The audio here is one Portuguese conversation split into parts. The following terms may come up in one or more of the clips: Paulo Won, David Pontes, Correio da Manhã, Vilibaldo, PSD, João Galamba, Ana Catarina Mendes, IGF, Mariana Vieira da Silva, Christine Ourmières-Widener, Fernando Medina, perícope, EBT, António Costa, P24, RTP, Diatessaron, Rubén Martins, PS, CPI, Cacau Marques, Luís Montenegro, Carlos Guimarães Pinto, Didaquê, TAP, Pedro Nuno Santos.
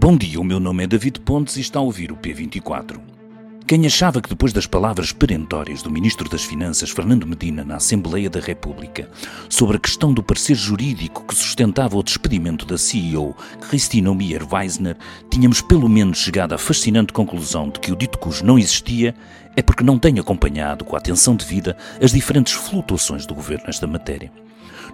Bom dia, o meu nome é David Pontes e está a ouvir o P24. Quem achava que depois das palavras perentórias do Ministro das Finanças, Fernando Medina, na Assembleia da República, sobre a questão do parecer jurídico que sustentava o despedimento da CEO, Christine Ourmières-Widener, tínhamos pelo menos chegado à fascinante conclusão de que o dito cujo não existia, é porque não tem acompanhado com a atenção devida as diferentes flutuações do Governo nesta matéria.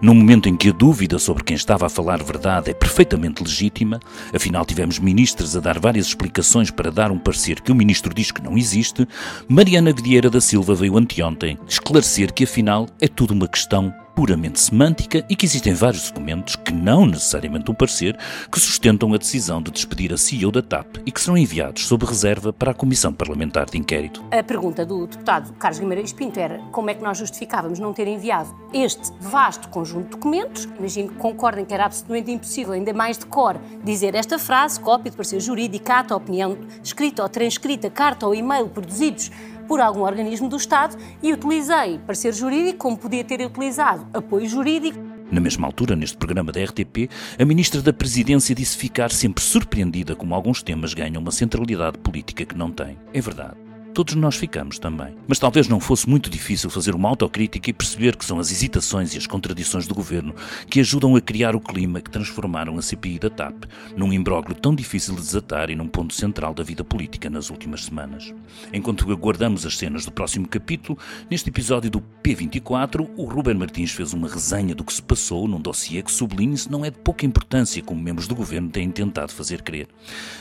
No momento em que a dúvida sobre quem estava a falar verdade é perfeitamente legítima, afinal tivemos ministros a dar várias explicações para dar um parecer que o ministro diz que não existe, Mariana Vieira da Silva veio anteontem esclarecer que afinal é tudo uma questão puramente semântica e que existem vários documentos, que não necessariamente um parecer, que sustentam a decisão de despedir a CEO da TAP e que serão enviados sob reserva para a Comissão Parlamentar de Inquérito. A pergunta do deputado Carlos Guimarães Pinto era como é que nós justificávamos não ter enviado este vasto conjunto de documentos. Imagino que concordem que era absolutamente impossível, ainda mais de cor, dizer esta frase, cópia de parecer jurídico, ato, opinião escrita ou transcrita, carta ou e-mail produzidos por algum organismo do Estado, e utilizei parecer jurídico como podia ter utilizado apoio jurídico. Na mesma altura, neste programa da RTP, a Ministra da Presidência disse ficar sempre surpreendida como alguns temas ganham uma centralidade política que não têm. É verdade. Todos nós ficamos também. Mas talvez não fosse muito difícil fazer uma autocrítica e perceber que são as hesitações e as contradições do Governo que ajudam a criar o clima que transformaram a CPI da TAP num imbróglio tão difícil de desatar e num ponto central da vida política nas últimas semanas. Enquanto aguardamos as cenas do próximo capítulo, neste episódio do P24, o Rubén Martins fez uma resenha do que se passou num dossiê que, sublinhe-se, não é de pouca importância, como membros do Governo têm tentado fazer crer.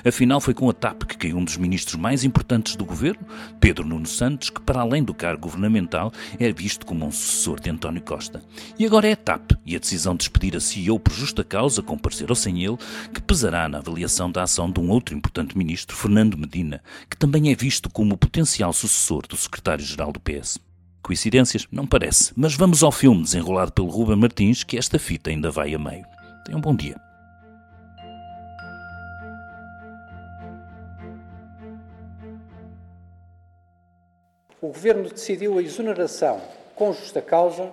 Afinal, foi com a TAP que caiu um dos ministros mais importantes do Governo, Pedro Nuno Santos, que para além do cargo governamental é visto como um sucessor de António Costa. E agora é a TAP e a decisão de despedir a CEO por justa causa, com parecer ou sem ele, que pesará na avaliação da ação de um outro importante ministro, Fernando Medina, que também é visto como o potencial sucessor do secretário-geral do PS. Coincidências? Não parece. Mas vamos ao filme desenrolado pelo Rubén Martins, que esta fita ainda vai a meio. Tenham um bom dia. O Governo decidiu a exoneração, com justa causa,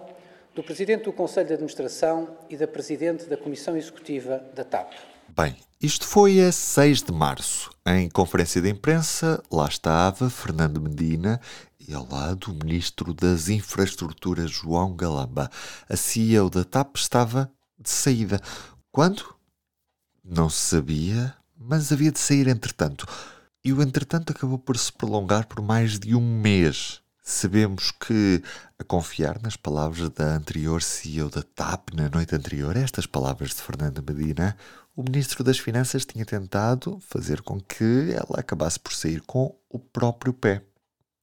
do Presidente do Conselho de Administração e da Presidente da Comissão Executiva da TAP. Bem, isto foi a 6 de março. Em conferência de imprensa, lá estava Fernando Medina e ao lado o Ministro das Infraestruturas, João Galamba. A CEO da TAP estava de saída. Quando? Não se sabia, mas havia de sair entretanto. E o entretanto acabou por se prolongar por mais de um mês. Sabemos que, a confiar nas palavras da anterior CEO da TAP, na noite anterior, estas palavras de Fernando Medina, o Ministro das Finanças tinha tentado fazer com que ela acabasse por sair com o próprio pé.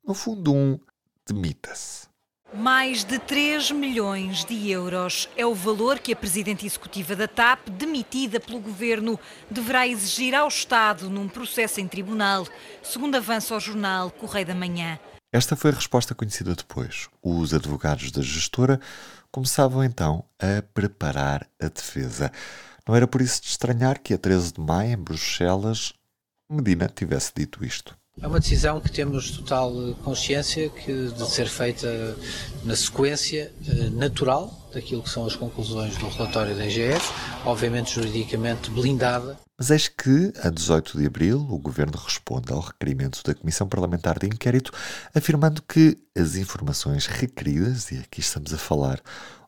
No fundo, demita-se. Mais de 3 milhões de euros é o valor que a Presidente Executiva da TAP, demitida pelo Governo, deverá exigir ao Estado num processo em tribunal, segundo avança ao jornal Correio da Manhã. Esta foi a resposta conhecida depois. Os advogados da gestora começavam então a preparar a defesa. Não era por isso de estranhar que a 13 de maio, em Bruxelas, Medina tivesse dito isto. É uma decisão que temos total consciência que de ser feita na sequência natural daquilo que são as conclusões do relatório da IGF, obviamente juridicamente blindada. Mas eis que, a 18 de abril, o Governo responde ao requerimento da Comissão Parlamentar de Inquérito, afirmando que as informações requeridas, e aqui estamos a falar,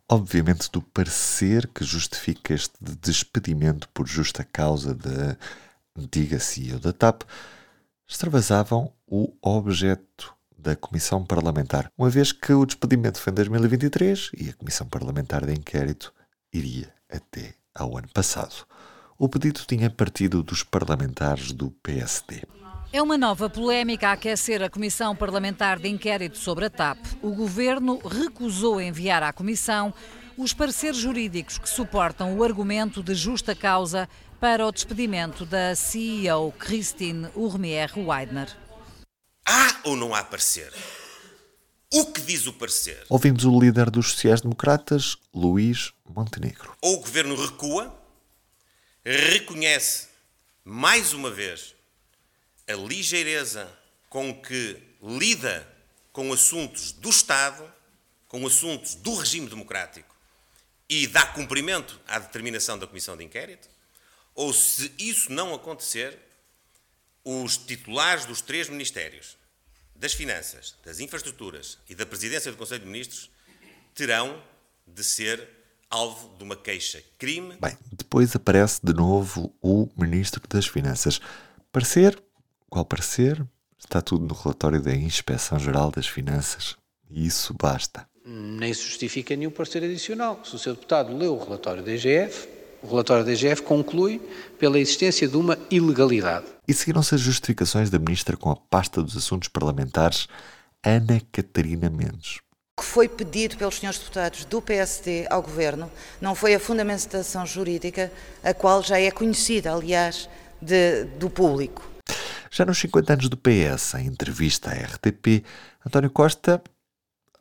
obviamente, do parecer que justifica este despedimento por justa causa da antiga CEO da TAP, extravasavam o objeto da Comissão Parlamentar, uma vez que o despedimento foi em 2023 e a Comissão Parlamentar de Inquérito iria até ao ano passado. O pedido tinha partido dos parlamentares do PSD. É uma nova polémica a aquecer a Comissão Parlamentar de Inquérito sobre a TAP. O Governo recusou enviar à Comissão os pareceres jurídicos que suportam o argumento de justa causa para o despedimento da CEO Christine Ourmières-Widener. Há ou não há parecer? O que diz o parecer? Ouvimos o líder dos sociais-democratas, Luís Montenegro. Ou o Governo recua, reconhece mais uma vez a ligeireza com que lida com assuntos do Estado, com assuntos do regime democrático, e dá cumprimento à determinação da Comissão de Inquérito, ou se isso não acontecer, os titulares dos três ministérios, das Finanças, das Infraestruturas e da Presidência do Conselho de Ministros, terão de ser alvo de uma queixa-crime. Bem, depois aparece de novo o Ministro das Finanças. Parecer? Qual parecer? Está tudo no relatório da Inspeção-Geral das Finanças. E isso basta. Nem se justifica nenhum parecer adicional. Se o Sr. Deputado leu o relatório da IGF, o relatório da IGF conclui pela existência de uma ilegalidade. E seguiram-se as justificações da Ministra com a pasta dos Assuntos Parlamentares, Ana Catarina Mendes. O que foi pedido pelos senhores deputados do PSD ao Governo não foi a fundamentação jurídica, a qual já é conhecida, aliás, do público. Já nos 50 anos do PS, em entrevista à RTP, António Costa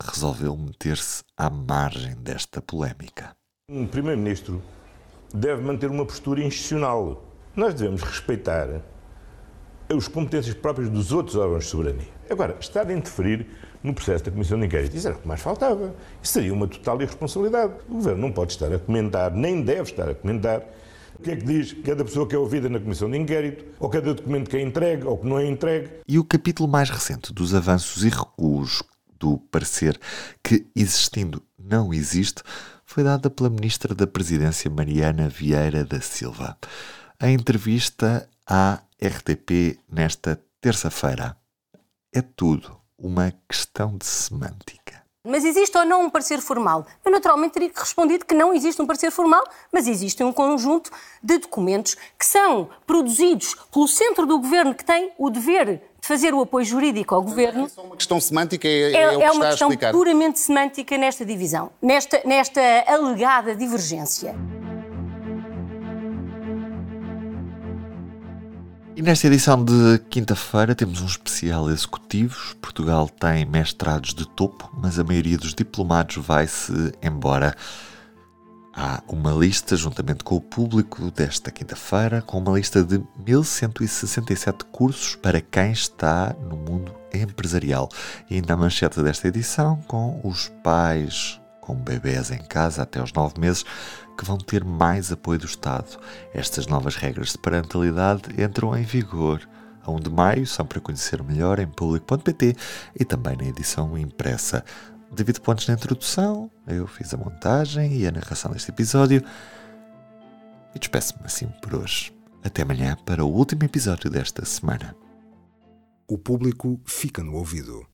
resolveu meter-se à margem desta polémica. Um primeiro-ministro deve manter uma postura institucional. Nós devemos respeitar as competências próprias dos outros órgãos de soberania. Agora, estar a interferir no processo da Comissão de Inquérito, isso era o que mais faltava. Isso seria uma total irresponsabilidade. O Governo não pode estar a comentar, nem deve estar a comentar, o que é que diz cada pessoa que é ouvida na Comissão de Inquérito, ou cada documento que é entregue, ou que não é entregue. E o capítulo mais recente dos avanços e recuos do parecer que, existindo, não existe, foi dada pela Ministra da Presidência, Mariana Vieira da Silva. A entrevista à RTP nesta terça-feira é tudo uma questão de semântica. Mas existe ou não um parecer formal? Eu naturalmente teria respondido que não existe um parecer formal, mas existe um conjunto de documentos que são produzidos pelo centro do Governo, que tem o dever de fazer o apoio jurídico ao Governo. É só uma questão semântica, é o que está a explicar. É uma questão puramente semântica nesta divisão, nesta alegada divergência. E nesta edição de quinta-feira temos um especial executivos. Portugal tem mestrados de topo, mas a maioria dos diplomados vai-se embora. Há uma lista, juntamente com o público desta quinta-feira, com uma lista de 1.167 cursos para quem está no mundo empresarial. E ainda a manchete desta edição, com os pais com bebés em casa até aos 9 meses, que vão ter mais apoio do Estado. Estas novas regras de parentalidade entram em vigor a 1 de maio, são para conhecer melhor em público.pt e também na edição impressa. David Pontes na introdução, eu fiz a montagem e a narração deste episódio. E despeço-me assim por hoje. Até amanhã para o último episódio desta semana. O público fica no ouvido.